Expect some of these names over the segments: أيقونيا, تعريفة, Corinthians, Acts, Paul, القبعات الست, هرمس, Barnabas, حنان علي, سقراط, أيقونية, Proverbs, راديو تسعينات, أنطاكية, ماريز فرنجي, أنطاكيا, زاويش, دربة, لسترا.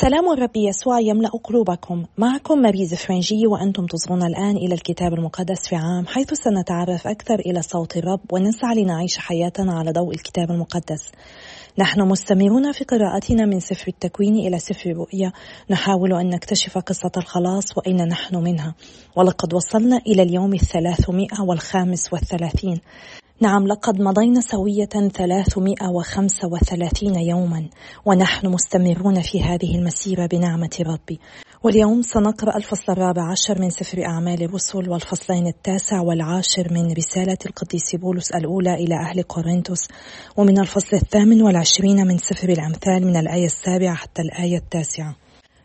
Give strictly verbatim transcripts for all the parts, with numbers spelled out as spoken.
سلام الرب يسوع يملأ قلوبكم. معكم ماريز فرنجي وأنتم تصغون الآن إلى الكتاب المقدس في عام، حيث سنتعرف أكثر إلى صوت الرب ونسعى لنعيش حياتنا على ضوء الكتاب المقدس. نحن مستمرون في قراءتنا من سفر التكوين إلى سفر الرؤيا، نحاول أن نكتشف قصة الخلاص وأين نحن منها، ولقد وصلنا إلى اليوم الثلاثمائة والخامس والثلاثين. نعم، لقد مضينا سوية ثلاثمائة وخمسة وثلاثين يوما ونحن مستمرون في هذه المسيرة بنعمة ربي. واليوم سنقرأ الفصل الرابع عشر من سفر أعمال الرسل والفصلين التاسع والعاشر من رسالة القديس بولس الأولى إلى أهل كورنثوس، ومن الفصل الثامن والعشرين من سفر الأمثال من الآية السابعة حتى الآية التاسعة.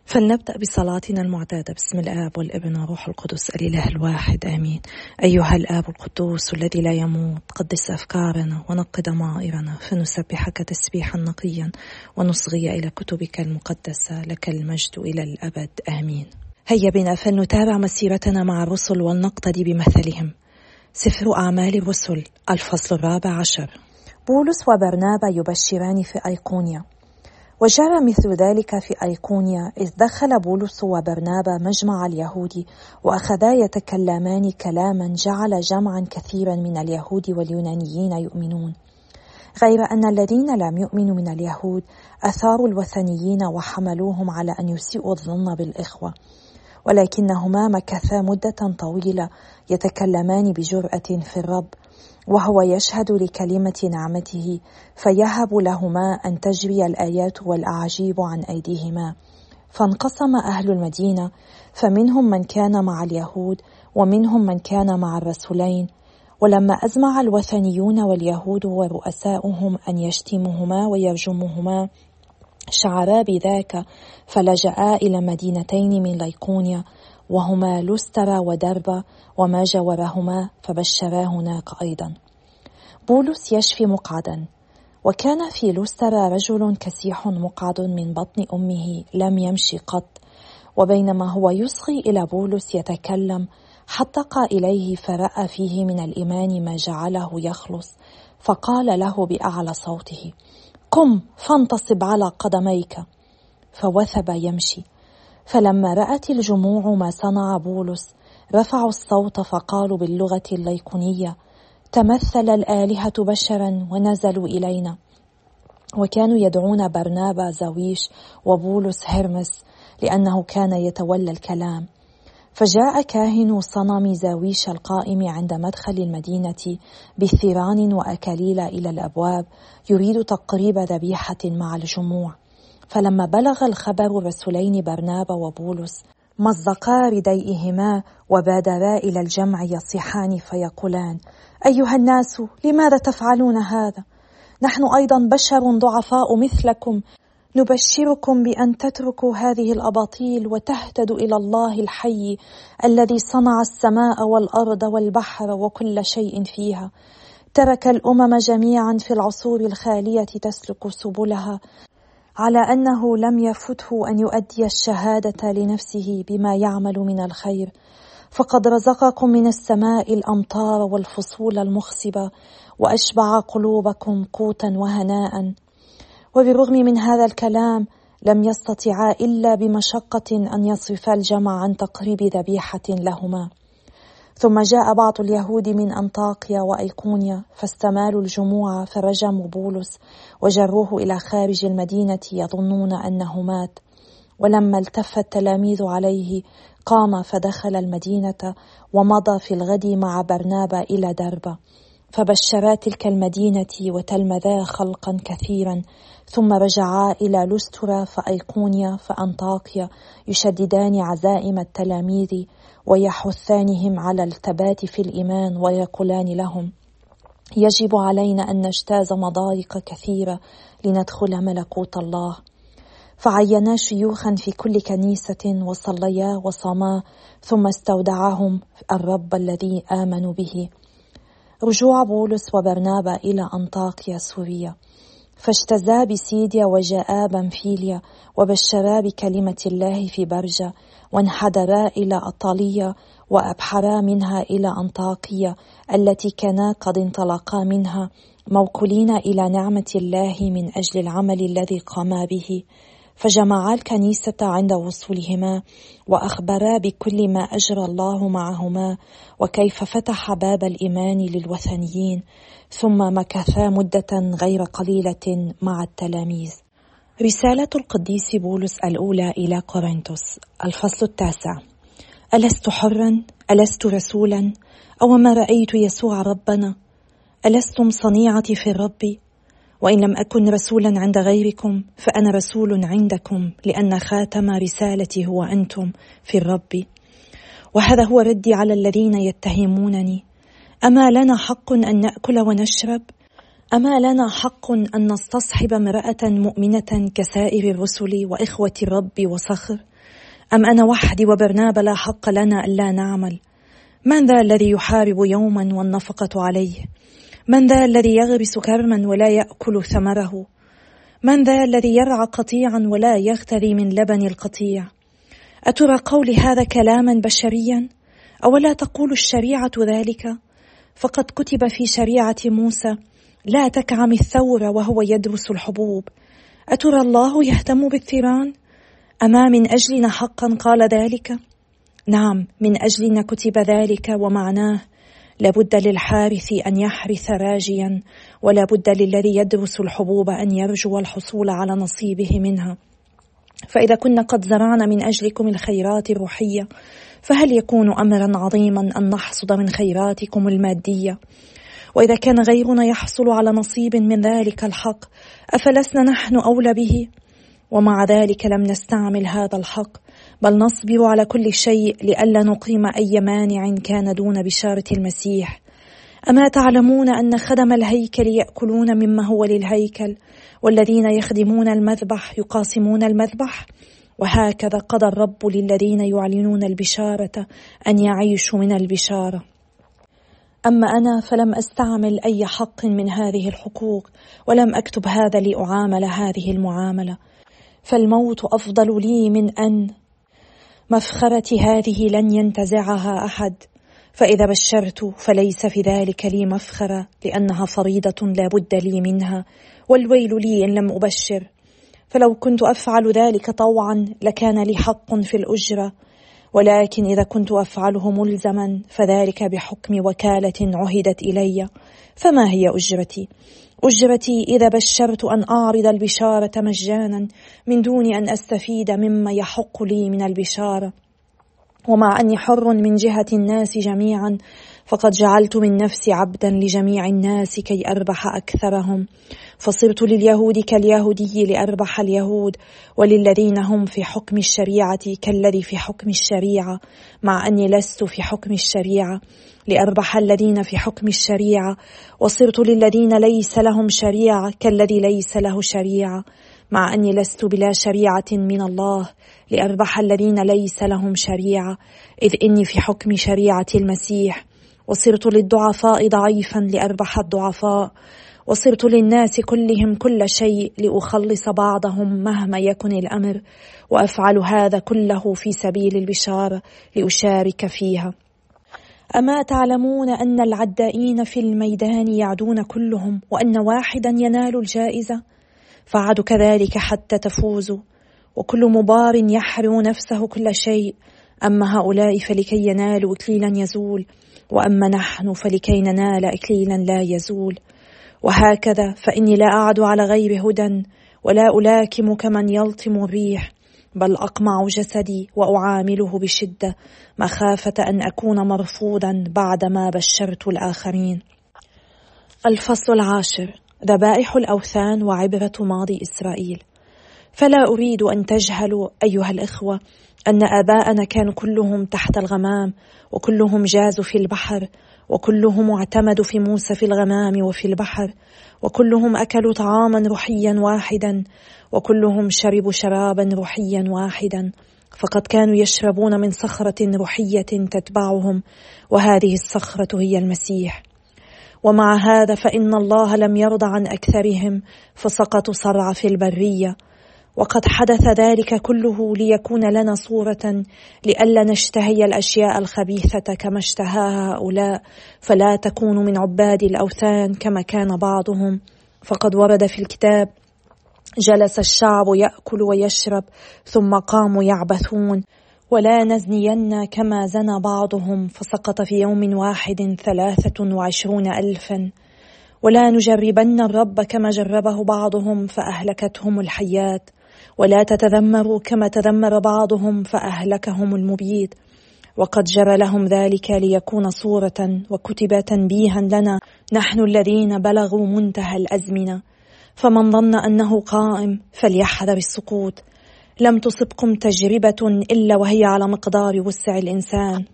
فلنبدأ بصلاتنا المعتادة. بسم الآب والابن والروح القدس الإله الواحد، آمين. أيها الآب القدوس الذي لا يموت، قدس أفكارنا ونقض ضمائرنا فنسبحك تسبيحا نقيا ونصغي إلى كتبك المقدسة. لك المجد إلى الأبد، آمين. هيا بنا فلنتابع مسيرتنا مع الرسل ولنقتدي بمثلهم. سفر أعمال الرسل، الفصل الرابع عشر. بولس وبرنابا يبشران في أيقونيا. وجرى مثل ذلك في أيقونيا، إذ دخل بولس وبرنابا مجمع اليهود، وأخذا يتكلمان كلاما جعل جمعا كثيرا من اليهود واليونانيين يؤمنون، غير أن الذين لم يؤمنوا من اليهود أثاروا الوثنيين وحملوهم على أن يسيئوا الظن بالإخوة، ولكنهما مكثا مدة طويلة يتكلمان بجرأة في الرب وهو يشهد لكلمة نعمته، فيهب لهما أن تجري الآيات والأعاجيب عن أيديهما. فانقسم أهل المدينة، فمنهم من كان مع اليهود ومنهم من كان مع الرسولين. ولما أزمع الوثنيون واليهود ورؤساؤهم أن يشتمهما ويرجمهما، شعرا بذاك فلجأ إلى مدينتين من ليقونيا، وهما لسترا ودربة وما جاورهما، فبشرا هناك أيضا. بولس يشفي مقعدا. وكان في لسترا رجل كسيح مقعد من بطن أمه لم يمشي قط، وبينما هو يصغي إلى بولس يتكلم حطق إليه، فرأى فيه من الإيمان ما جعله يخلص، فقال له بأعلى صوته: قم فانتصب على قدميك. فوثب يمشي. فلما رأت الجموع ما صنع بولس، رفعوا الصوت فقالوا باللغة الليقونية: تمثل الآلهة بشرا ونزلوا إلينا. وكانوا يدعون برنابا زاويش وبولس هرمس، لأنه كان يتولى الكلام. فجاء كاهن صنم زاويش القائم عند مدخل المدينة بثيران وأكاليل إلى الأبواب، يريد تقريب ذبيحة مع الجموع. فلما بلغ الخبر الرسولين برنابا وبولس، مزقا رديئهما وبادرا إلى الجمع يصيحان فيقولان: أيها الناس، لماذا تفعلون هذا؟ نحن أيضا بشر ضعفاء مثلكم، نبشركم بأن تتركوا هذه الأباطيل وتهتدوا إلى الله الحي الذي صنع السماء والأرض والبحر وكل شيء فيها، ترك الأمم جميعا في العصور الخالية تسلك سبلها، على أنه لم يفته أن يؤدي الشهادة لنفسه بما يعمل من الخير، فقد رزقكم من السماء الأمطار والفصول المخصبة وأشبع قلوبكم قوتا وهناء. وبالرغم من هذا الكلام لم يستطيعا إلا بمشقة أن يصرفا الجمع عن تقريب ذبيحة لهما. ثم جاء بعض اليهود من أنطاكيا وأيقونيا، فاستمالوا الجموع فرجموا بولس وجروه إلى خارج المدينة يظنون أنه مات. ولما التف التلاميذ عليه قام فدخل المدينة، ومضى في الغد مع برنابا إلى دربة، فبشرا تلك المدينة وتلمذا خلقا كثيرا. ثم رجعا إلى لسترا فأيقونيا فأنطاكيا، يشددان عزائم التلاميذ ويحثانهم على الثبات في الإيمان، ويقولان لهم: يجب علينا أن نجتاز مضايق كثيرة لندخل ملكوت الله. فعينا شيوخا في كل كنيسة وصليا وصاما، ثم استودعهم الرب الذي آمنوا به. رجوع بولس وبرنابا إلى أنطاكيا سوريا. فاجتزا بسيديا وجاءا بنفيليا، وبشرا بكلمة الله في برجة، وانحدرا إلى أطالية، وأبحرا منها إلى أنطاكية التي كانا قد انطلقا منها، موكلين إلى نعمة الله من أجل العمل الذي قاما به. فجمعا الكنيسة عند وصولهما وأخبرا بكل ما أجرى الله معهما وكيف فتح باب الإيمان للوثنيين، ثم مكثا مدة غير قليلة مع التلاميذ. رسالة القديس بولس الأولى إلى كورنثوس، الفصل التاسع. ألست حرا؟ ألست رسولا؟ أو ما رأيت يسوع ربنا؟ ألستم صنيعتي في الرب؟ وإن لم أكن رسولا عند غيركم فأنا رسول عندكم، لأن خاتم رسالتي هو أنتم في الرب. وهذا هو ردي على الذين يتهمونني: أما لنا حق أن نأكل ونشرب؟ أما لنا حق أن نستصحب امرأة مؤمنة كسائر الرسل وإخوة الرب وصخر؟ أم أنا وحدي وبرنابا لا حق لنا ألا نعمل؟ من ذا الذي يحارب يوما والنفقة عليه؟ من ذا الذي يغرس كرما ولا يأكل ثمره؟ من ذا الذي يرعى قطيعا ولا يغتري من لبن القطيع؟ أترى قولي هذا كلاما بشريا؟ أولا تقول الشريعة ذلك؟ فقد كتب في شريعة موسى: لا تكعم الثور وهو يدرس الحبوب. أترى الله يهتم بالثيران؟ أما من أجلنا حقا قال ذلك؟ نعم، من أجلنا كتب ذلك، ومعناه لابد للحارث أن يحرث راجيا، ولابد للذي يدرس الحبوب أن يرجو الحصول على نصيبه منها. فإذا كنا قد زرعنا من أجلكم الخيرات الروحية، فهل يكون أمرا عظيما أن نحصد من خيراتكم المادية؟ وإذا كان غيرنا يحصل على نصيب من ذلك الحق، أفلسنا نحن أولى به؟ ومع ذلك لم نستعمل هذا الحق، بل نصبر على كل شيء لئلا نقيم أي مانع كان دون بشارة المسيح. أما تعلمون أن خدم الهيكل يأكلون مما هو للهيكل، والذين يخدمون المذبح يقاسمون المذبح؟ وهكذا قضى الرب للذين يعلنون البشارة أن يعيشوا من البشارة. أما أنا فلم أستعمل أي حق من هذه الحقوق، ولم أكتب هذا لأعامل هذه المعاملة، فالموت أفضل لي من أن مفخرتي هذه لن ينتزعها أحد. فإذا بشرت فليس في ذلك لي مفخرة، لأنها فريضة لا بد لي منها، والويل لي إن لم أبشر. فلو كنت أفعل ذلك طوعا لكان لي حق في الأجرة، ولكن إذا كنت أفعله ملزما فذلك بحكم وكالة عهدت إلي. فما هي أجرتي؟ أجرتي إذا بشرت أن أعرض البشارة مجانا من دون أن أستفيد مما يحق لي من البشارة. ومع أني حر من جهة الناس جميعا، فقد جعلت من نفسي عبدا لجميع الناس كي أربح أكثرهم، فصرت لليهود كاليهودي لأربح اليهود، وللذين هم في حكم الشريعة كالذي في حكم الشريعة، مع أني لست في حكم الشريعة، لأربح الذين في حكم الشريعة. وصرت للذين ليس لهم شريعة كالذي ليس له شريعة، مع أني لست بلا شريعة من الله، لأربح الذين ليس لهم شريعة، إذ إني في حكم شريعة المسيح. وصرت للضعفاء ضعيفا لأربح الضعفاء. وصرت للناس كلهم كل شيء لأخلص بعضهم مهما يكن الأمر، وأفعل هذا كله في سبيل البشارة لأشارك فيها. أما تعلمون أن العدائين في الميدان يعدون كلهم، وأن واحدا ينال الجائزة؟ فعدوا كذلك حتى تفوزوا. وكل مبار يحرم نفسه كل شيء، أما هؤلاء فلكي ينالوا إكليلا يزول، وأما نحن فلكي ننال إكليلا لا يزول. وهكذا فإني لا أعد على غير هدى، ولا ألاكم كمن يلطم الريح، بل أقمع جسدي وأعامله بشدة، مخافة أن أكون مرفوضا بعدما بشرت الآخرين. الفصل العاشر، ذبائح الأوثان وعبرة ماضي إسرائيل. فلا أريد أن تجهلوا أيها الإخوة أن آباءنا كانوا كلهم تحت الغمام، وكلهم جازوا في البحر، وكلهم اعتمدوا في موسى في الغمام وفي البحر، وكلهم أكلوا طعاما روحيا واحدا، وكلهم شربوا شرابا روحيا واحدا، فقد كانوا يشربون من صخرة روحية تتبعهم، وهذه الصخرة هي المسيح. ومع هذا فإن الله لم يرض عن أكثرهم، فسقطوا صرع في البرية. وقد حدث ذلك كله ليكون لنا صورة، لئلا نشتهي الأشياء الخبيثة كما اشتهاها هؤلاء، فلا تكونوا من عباد الأوثان كما كان بعضهم. فقد ورد في الكتاب: جلس الشعب يأكل ويشرب ثم قاموا يعبثون. ولا نزنين كما زنى بعضهم فسقط في يوم واحد ثلاثة وعشرون ألفا. ولا نجربن الرب كما جربه بعضهم فأهلكتهم الحيات. ولا تتذمروا كما تذمر بعضهم فأهلكهم المبيد. وقد جرى لهم ذلك ليكون صورة وكتب تنبيها لنا نحن الذين بلغوا منتهى الأزمنة. فمن ظن أنه قائم فليحذر السقوط. لم تصبكم تجربة إلا وهي على مقدار وسع الإنسان.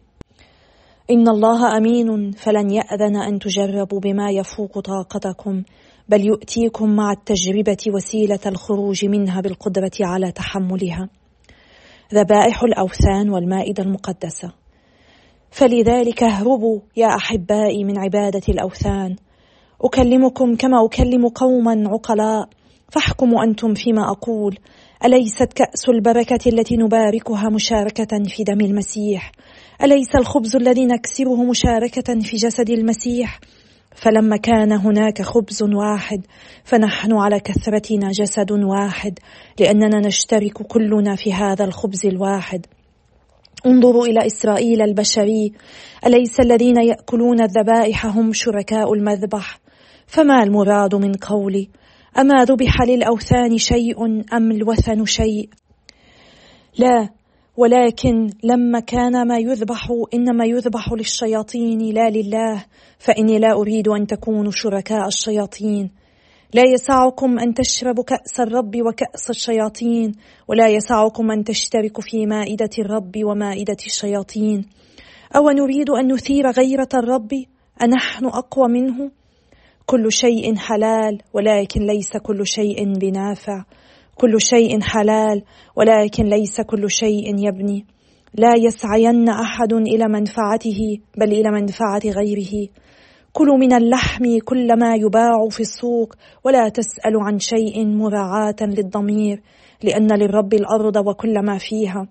إن الله أمين فلن يأذن أن تجربوا بما يفوق طاقتكم، بل يؤتيكم مع التجربة وسيلة الخروج منها بالقدرة على تحملها. ذبائح الأوثان والمائدة المقدسة. فلذلك اهربوا يا أحبائي من عبادة الأوثان. أكلمكم كما أكلم قوما عقلاء، فاحكموا أنتم فيما أقول. أليست كأس البركة التي نباركها مشاركة في دم المسيح؟ أليس الخبز الذي نكسره مشاركة في جسد المسيح؟ فلما كان هناك خبز واحد فنحن على كثرتنا جسد واحد، لأننا نشترك كلنا في هذا الخبز الواحد. انظروا إلى إسرائيل البشري، أليس الذين يأكلون الذبائح هم شركاء المذبح؟ فما المراد من قولي؟ أما ذبح للأوثان شيء أم الوثن شيء؟ لا، ولكن لما كان ما يذبح إنما يذبح للشياطين لا لله، فإني لا أريد أن تكونوا شركاء الشياطين. لا يسعكم أن تشربوا كأس الرب وكأس الشياطين، ولا يسعكم أن تشتركوا في مائدة الرب ومائدة الشياطين. أو نريد أن نثير غيرة الرب؟ أنحن أقوى منه؟ كل شيء حلال ولكن ليس كل شيء بنافع. كل شيء حلال ولكن ليس كل شيء يبني. لا يسعين أحد إلى منفعته بل إلى منفعة غيره. كلوا من اللحم كلما يباع في السوق، ولا تسألوا عن شيء مراعاة للضمير، لأن للرب الأرض وكل ما فيها.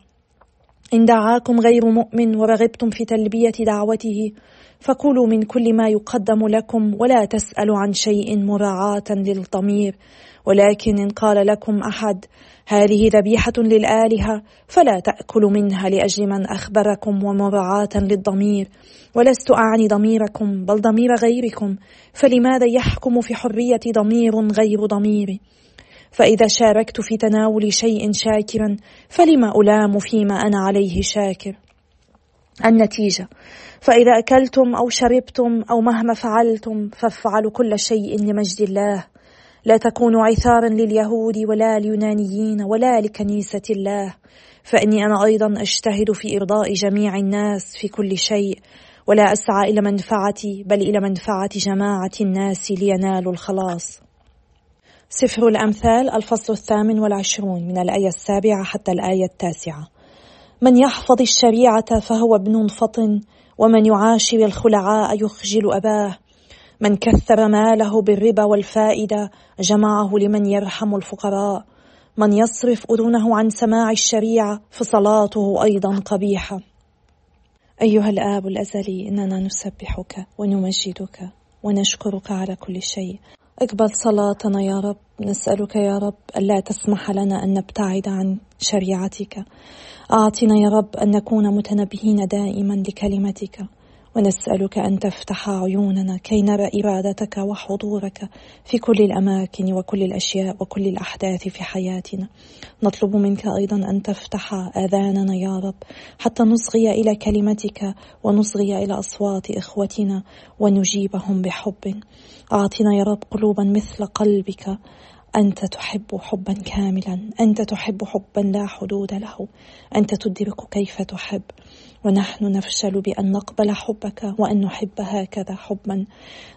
إن دعاكم غير مؤمن ورغبتم في تلبية دعوته فكلوا من كل ما يقدم لكم، ولا تسألوا عن شيء مراعاة للضمير. ولكن إن قال لكم أحد هذه ذبيحة للآلهة فلا تأكلوا منها، لأجل من أخبركم ومراعاة للضمير. ولست أعني ضميركم بل ضمير غيركم، فلماذا يحكم في حرية ضمير غير ضميري؟ فإذا شاركت في تناول شيء شاكرا فلما ألام فيما أنا عليه شاكر؟ النتيجة، فإذا أكلتم أو شربتم أو مهما فعلتم فافعلوا كل شيء لمجد الله. لا تكونوا عثارا لليهود ولا اليونانيين ولا لكنيسة الله، فإني أنا أيضا أجتهد في إرضاء جميع الناس في كل شيء، ولا أسعى إلى منفعتي بل إلى منفعة جماعة الناس لينالوا الخلاص. سفر الأمثال الفصل الثامن والعشرون من الآية السابعة حتى الآية التاسعة. من يحفظ الشريعة فهو ابن فطن، ومن يعاشر الخلعاء يخجل أباه. من كثر ماله بالربا والفائدة جمعه لمن يرحم الفقراء. من يصرف أذنه عن سماع الشريعة فصلاته أيضا قبيحة. أيها الآب الأزلي، إننا نسبحك ونمجدك ونشكرك على كل شيء. اقبل صلاتنا يا رب. نسألك يا رب ألا تسمح لنا أن نبتعد عن شريعتك. أعطنا يا رب أن نكون متنبهين دائما لكلمتك، ونسألك أن تفتح عيوننا كي نرى إرادتك وحضورك في كل الأماكن وكل الأشياء وكل الأحداث في حياتنا. نطلب منك أيضا أن تفتح آذاننا يا رب حتى نصغي إلى كلمتك ونصغي إلى أصوات إخوتنا ونجيبهم بحب. أعطنا يا رب قلوبا مثل قلبك. أنت تحب حبا كاملا، أنت تحب حبا لا حدود له، أنت تدرك كيف تحب، ونحن نفشل بأن نقبل حبك وأن نحب هكذا حبا.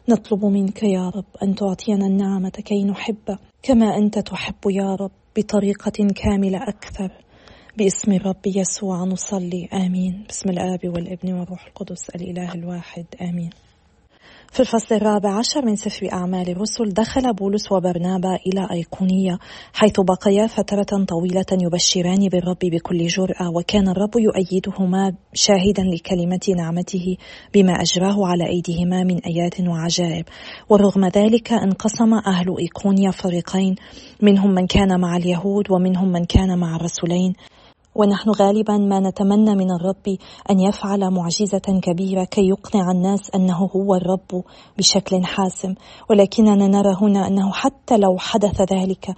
نطلب منك يا رب أن تعطينا النعمة كي نحب كما أنت تحب يا رب بطريقة كاملة أكثر. باسم الرب يسوع نصلي، آمين. باسم الآب والابن والروح القدس الإله الواحد، آمين. في الفصل الرابع عشر من سفر أعمال الرسل دخل بولس وبرنابا إلى أيقونية حيث بقيا فترة طويلة يبشران بالرب بكل جرأة، وكان الرب يؤيدهما شاهدا لكلمة نعمته بما أجراه على أيديهما من آيات وعجائب. ورغم ذلك انقسم أهل أيقونية فريقين، منهم من كان مع اليهود ومنهم من كان مع الرسلين. ونحن غالبا ما نتمنى من الرب أن يفعل معجزة كبيرة كي يقنع الناس أنه هو الرب بشكل حاسم، ولكننا نرى هنا أنه حتى لو حدث ذلك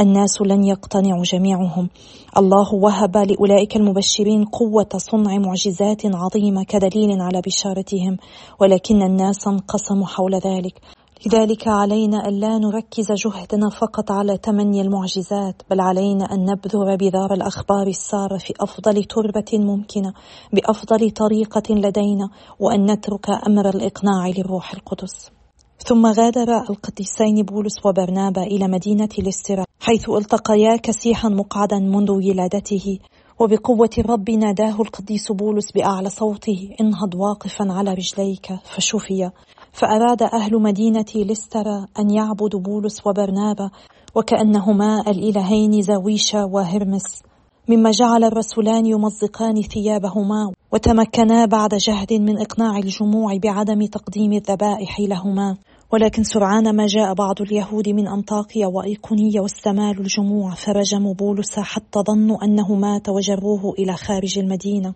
الناس لن يقتنعوا جميعهم. الله وهب لأولئك المبشرين قوة صنع معجزات عظيمة كدليل على بشارتهم، ولكن الناس انقسموا حول ذلك. لذلك علينا ألا نركز جهدنا فقط على تمني المعجزات، بل علينا أن نبذر بذار الأخبار السارة في أفضل تربة ممكنة بأفضل طريقة لدينا، وأن نترك أمر الإقناع للروح القدس. ثم غادر القديسين بولس وبرنابا إلى مدينة لسترا حيث التقيا كسيحا مقعدا منذ ولادته، وبقوة الرب ناداه القديس بولس بأعلى صوته: انهض واقفا على رجليك، فشفي. فأراد أهل مدينة لسترا أن يعبدوا بولس وبرنابا وكأنهما الإلهين زاويشا وهرمس، مما جعل الرسولان يمزقان ثيابهما، وتمكنا بعد جهد من إقناع الجموع بعدم تقديم الذبائح لهما. ولكن سرعان ما جاء بعض اليهود من أنطاكية وأيقونية واستمالوا الجموع، فرجموا بولس حتى ظنوا أنه مات وجروه إلى خارج المدينة.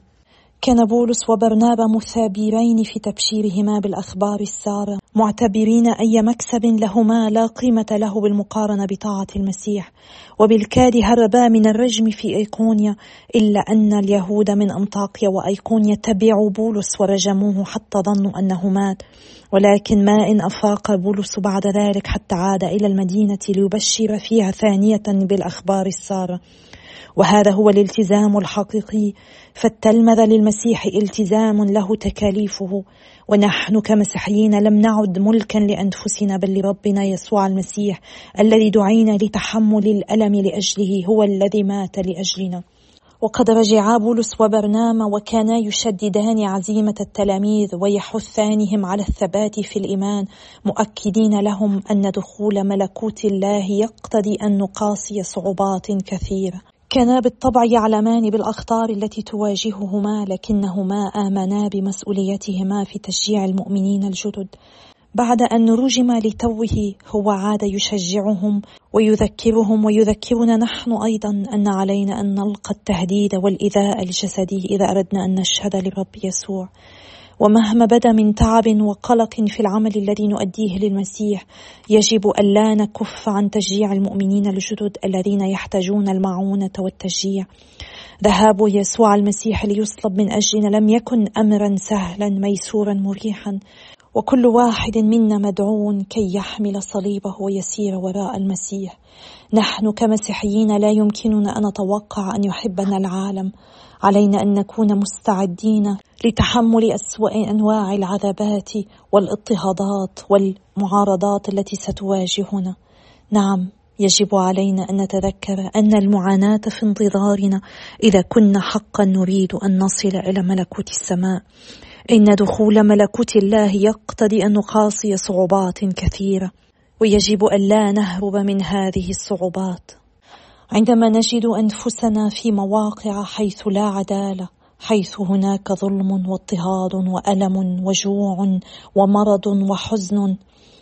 كان بولس وبرنابا مثابرين في تبشيرهما بالأخبار السارة، معتبرين أي مكسب لهما لا قيمة له بالمقارنة بطاعة المسيح. وبالكاد هربا من الرجم في أيقونيا، إلا أن اليهود من أنطاكية وأيقونيا تبعوا بولس ورجموه حتى ظنوا أنه مات. ولكن ما إن أفاق بولس بعد ذلك حتى عاد إلى المدينة ليبشر فيها ثانية بالأخبار السارة. وهذا هو الالتزام الحقيقي، فالتلمذ للمسيح التزام له تكاليفه، ونحن كمسيحيين لم نعد ملكا لأنفسنا بل لربنا يسوع المسيح الذي دعينا لتحمل الألم لأجله، هو الذي مات لأجلنا. وقد رجعا بولس وبرنابا وكانا يشددان عزيمة التلاميذ ويحثانهم على الثبات في الإيمان، مؤكدين لهم أن دخول ملكوت الله يقتضي أن نقاسي صعوبات كثيرة. كانا بالطبع يعلمان بالأخطار التي تواجههما، لكنهما آمنا بمسؤوليتهما في تشجيع المؤمنين الجدد. بعد أن رجم لتوه هو عاد يشجعهم ويذكرهم، ويذكرنا نحن أيضا أن علينا أن نلقى التهديد والإيذاء الجسدي إذا أردنا أن نشهد لرب يسوع. ومهما بدا من تعب وقلق في العمل الذي نؤديه للمسيح، يجب ألا نكف عن تشجيع المؤمنين الجدد الذين يحتاجون المعونة والتشجيع. ذهاب يسوع المسيح ليصلب من أجلنا لم يكن أمرا سهلا ميسورا مريحا، وكل واحد منا مدعون كي يحمل صليبه ويسير وراء المسيح. نحن كمسيحيين لا يمكننا أن نتوقع أن يحبنا العالم، علينا أن نكون مستعدين لتحمل أسوأ أنواع العذابات والاضطهادات والمعارضات التي ستواجهنا. نعم، يجب علينا أن نتذكر أن المعاناة في انتظارنا إذا كنا حقا نريد أن نصل إلى ملكوت السماء. إن دخول ملكوت الله يقتضي أن نقاصي صعوبات كثيرة، ويجب ألا نهرب من هذه الصعوبات. عندما نجد أنفسنا في مواقع حيث لا عدالة، حيث هناك ظلم واضطهاد وألم وجوع ومرض وحزن،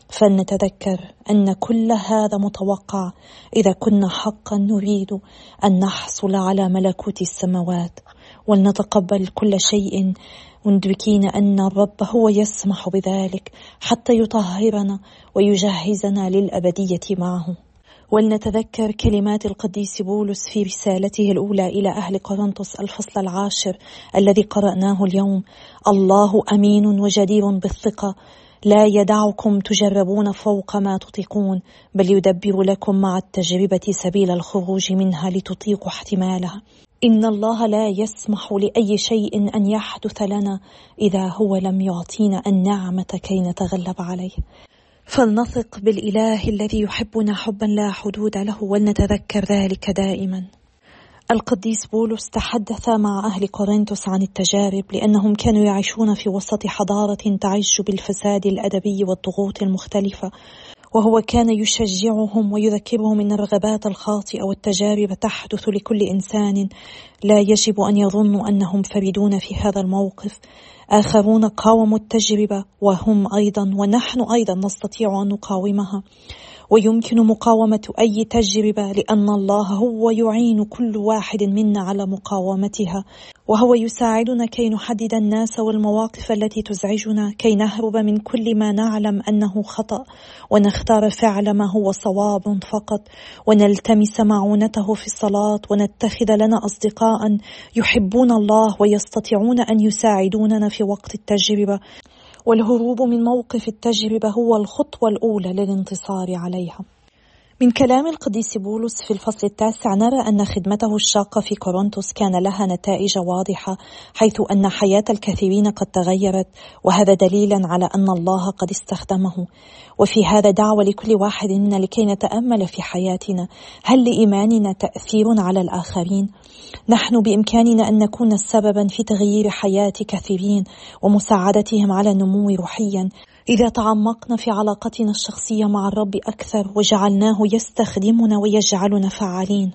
فلنتذكر أن كل هذا متوقع إذا كنا حقا نريد أن نحصل على ملكوت السماوات. ولنتقبل كل شيء مدركين أن الرب هو يسمح بذلك حتى يطهرنا ويجهزنا للأبدية معه. ولنتذكر كلمات القديس بولس في رسالته الأولى إلى أهل كورنثوس الفصل العاشر الذي قرأناه اليوم: الله أمين وجدير بالثقة، لا يدعكم تجربون فوق ما تطيقون، بل يدبر لكم مع التجربة سبيل الخروج منها لتطيقوا احتمالها. إن الله لا يسمح لأي شيء أن يحدث لنا إذا هو لم يعطينا النعمة كي نتغلب عليه. فلنثق بالإله الذي يحبنا حبا لا حدود له، ولنتذكر ذلك دائما. القديس بولس تحدث مع أهل كورنثوس عن التجارب، لأنهم كانوا يعيشون في وسط حضارة تعيش بالفساد الأدبي والضغوط المختلفة، وهو كان يشجعهم ويذكرهم أن الرغبات الخاطئة والتجارب تحدث لكل إنسان، لا يجب أن يظنوا أنهم فردون في هذا الموقف. آخرون قاوموا التجربة وهم أيضا ونحن أيضا نستطيع أن نقاومها، ويمكن مقاومة أي تجربة لأن الله هو يعين كل واحد منا على مقاومتها، وهو يساعدنا كي نحدد الناس والمواقف التي تزعجنا، كي نهرب من كل ما نعلم أنه خطأ ونختار فعل ما هو صواب فقط، ونلتمس معونته في الصلاة، ونتخذ لنا أصدقاء يحبون الله ويستطيعون أن يساعدوننا في وقت التجربة. والهروب من موقف التجربة هو الخطوة الأولى للانتصار عليها. من كلام القديس بولس في الفصل التاسع نرى أن خدمته الشاقة في كورنثوس كان لها نتائج واضحة، حيث أن حياة الكثيرين قد تغيرت، وهذا دليلا على أن الله قد استخدمه. وفي هذا دعوة لكل واحد منا لكي نتأمل في حياتنا، هل لإيماننا تأثير على الآخرين؟ نحن بإمكاننا أن نكون سببا في تغيير حياة كثيرين ومساعدتهم على النمو روحيا إذا تعمقنا في علاقتنا الشخصية مع الرب أكثر وجعلناه يستخدمنا ويجعلنا فعالين.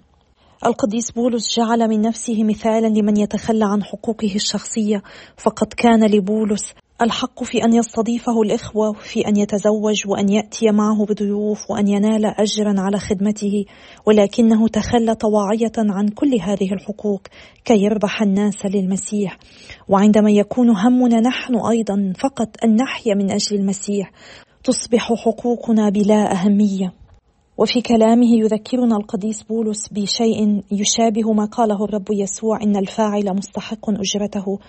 القديس بولس جعل من نفسه مثالا لمن يتخلى عن حقوقه الشخصية، فقد كان لبولس الحق في أن يستضيفه الإخوة، في أن يتزوج وأن يأتي معه بضيوف وأن ينال أجرا على خدمته، ولكنه تخلى طواعية عن كل هذه الحقوق كي يربح الناس للمسيح. وعندما يكون همنا نحن أيضا فقط أن نحيا من أجل المسيح، تصبح حقوقنا بلا أهمية. وفي كلامه يذكرنا القديس بولس بشيء يشابه ما قاله الرب يسوع، إن الفاعل مستحق أجرته،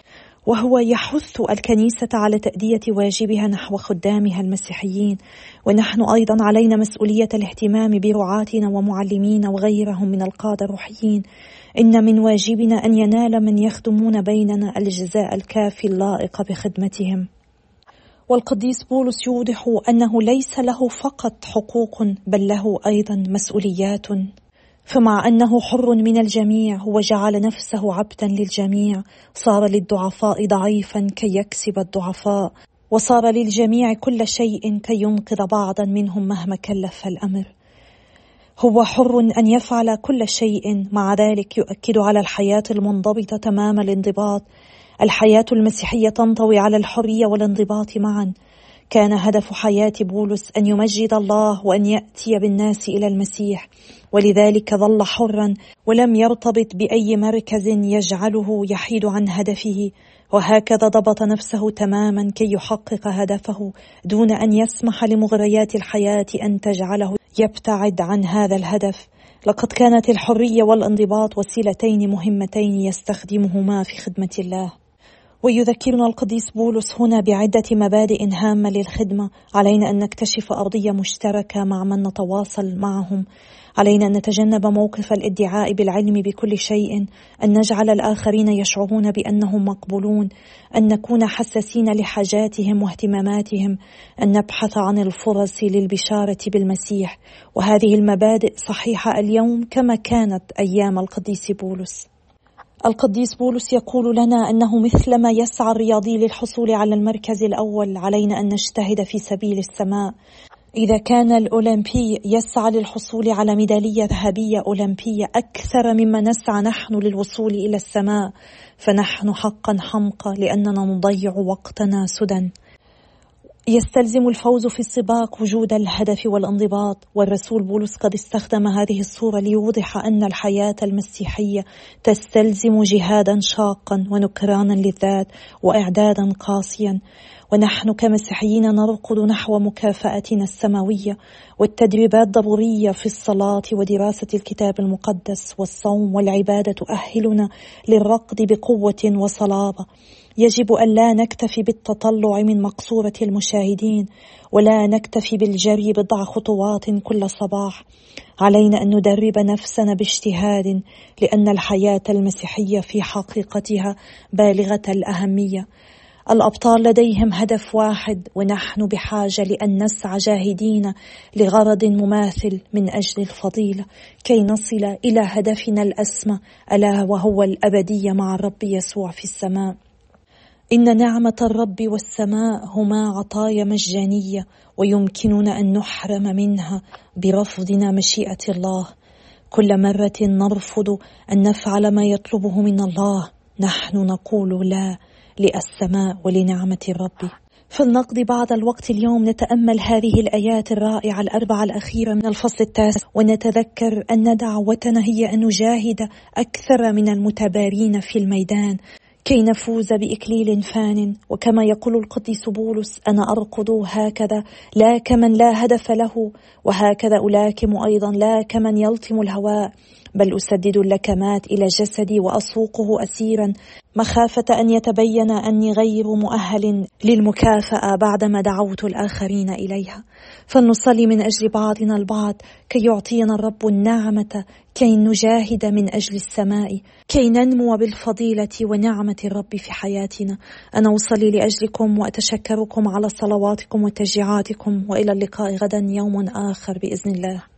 وهو يحث الكنيسة على تأدية واجبها نحو خدامها المسيحيين. ونحن أيضا علينا مسؤولية الاهتمام برعاتنا ومعلمين وغيرهم من القادة الروحيين. إن من واجبنا أن ينال من يخدمون بيننا الجزاء الكافي اللائق بخدمتهم. والقديس بولس يوضح أنه ليس له فقط حقوق بل له أيضا مسؤوليات، فمع أنه حر من الجميع هو جعل نفسه عبدا للجميع، صار للضعفاء ضعيفا كي يكسب الضعفاء، وصار للجميع كل شيء كي ينقذ بعضا منهم مهما كلف الأمر. هو حر أن يفعل كل شيء، مع ذلك يؤكد على الحياة المنضبطة تمام الانضباط. الحياة المسيحية تنطوي على الحرية والانضباط معا. كان هدف حياة بولس أن يمجد الله وأن يأتي بالناس إلى المسيح، ولذلك ظل حرا ولم يرتبط بأي مركز يجعله يحيد عن هدفه، وهكذا ضبط نفسه تماما كي يحقق هدفه دون أن يسمح لمغريات الحياة أن تجعله يبتعد عن هذا الهدف. لقد كانت الحرية والانضباط وسيلتين مهمتين يستخدمهما في خدمة الله. ويذكرنا القديس بولس هنا بعدة مبادئ هامة للخدمة. علينا أن نكتشف أرضية مشتركة مع من نتواصل معهم، علينا أن نتجنب موقف الادعاء بالعلم بكل شيء، أن نجعل الآخرين يشعرون بأنهم مقبولون، أن نكون حساسين لحاجاتهم واهتماماتهم، أن نبحث عن الفرص للبشارة بالمسيح. وهذه المبادئ صحيحة اليوم كما كانت أيام القديس بولس. القديس بولس يقول لنا أنه مثلما يسعى الرياضي للحصول على المركز الأول، علينا أن نجتهد في سبيل السماء. إذا كان الأولمبي يسعى للحصول على ميدالية ذهبية أولمبية أكثر مما نسعى نحن للوصول إلى السماء، فنحن حقا حمقى لأننا نضيع وقتنا سدى. يستلزم الفوز في السباق وجود الهدف والانضباط، والرسول بولس قد استخدم هذه الصورة ليوضح أن الحياة المسيحية تستلزم جهادا شاقا ونكرانا للذات وإعدادا قاسيا، ونحن كمسيحيين نرقد نحو مكافأتنا السماوية. والتدريبات ضرورية في الصلاة ودراسة الكتاب المقدس والصوم والعبادة تؤهلنا للركض بقوة وصلابة. يجب أن لا نكتفي بالتطلع من مقصورة المشاهدين، ولا نكتفي بالجري بضع خطوات كل صباح. علينا أن ندرب نفسنا باجتهاد، لأن الحياة المسيحية في حقيقتها بالغة الأهمية. الأبطال لديهم هدف واحد، ونحن بحاجة لأن نسعى جاهدين لغرض مماثل من أجل الفضيلة كي نصل إلى هدفنا الأسمى، ألا وهو الأبدية مع الرب يسوع في السماء. إن نعمة الرب والسماء هما عطايا مجانية، ويمكننا أن نحرم منها برفضنا مشيئة الله. كل مرة نرفض أن نفعل ما يطلبه من الله نحن نقول لا للسماء ولنعمة الرب. فلنقضي بعض الوقت اليوم نتأمل هذه الآيات الرائعة الأربعة الأخيرة من الفصل التاسع، ونتذكر أن دعوتنا هي أن نجاهد أكثر من المتبارين في الميدان كي نفوز بإكليل فان. وكما يقول القديس بولس: أنا أركض هكذا لا كمن لا هدف له، وهكذا ألاكم أيضا لا كمن يلطم الهواء، بل أسدد اللكمات إلى جسدي وأسوقه أسيرا، مخافة أن يتبين أني غير مؤهل للمكافأة بعدما دعوت الآخرين إليها. فلنصلي من أجل بعضنا البعض كي يعطينا الرب النعمة كي نجاهد من أجل السماء، كي ننمو بالفضيلة ونعمة الرب في حياتنا. أنا أصلي لأجلكم وأتشكركم على صلواتكم وتشجيعاتكم، وإلى اللقاء غدا يوم آخر بإذن الله.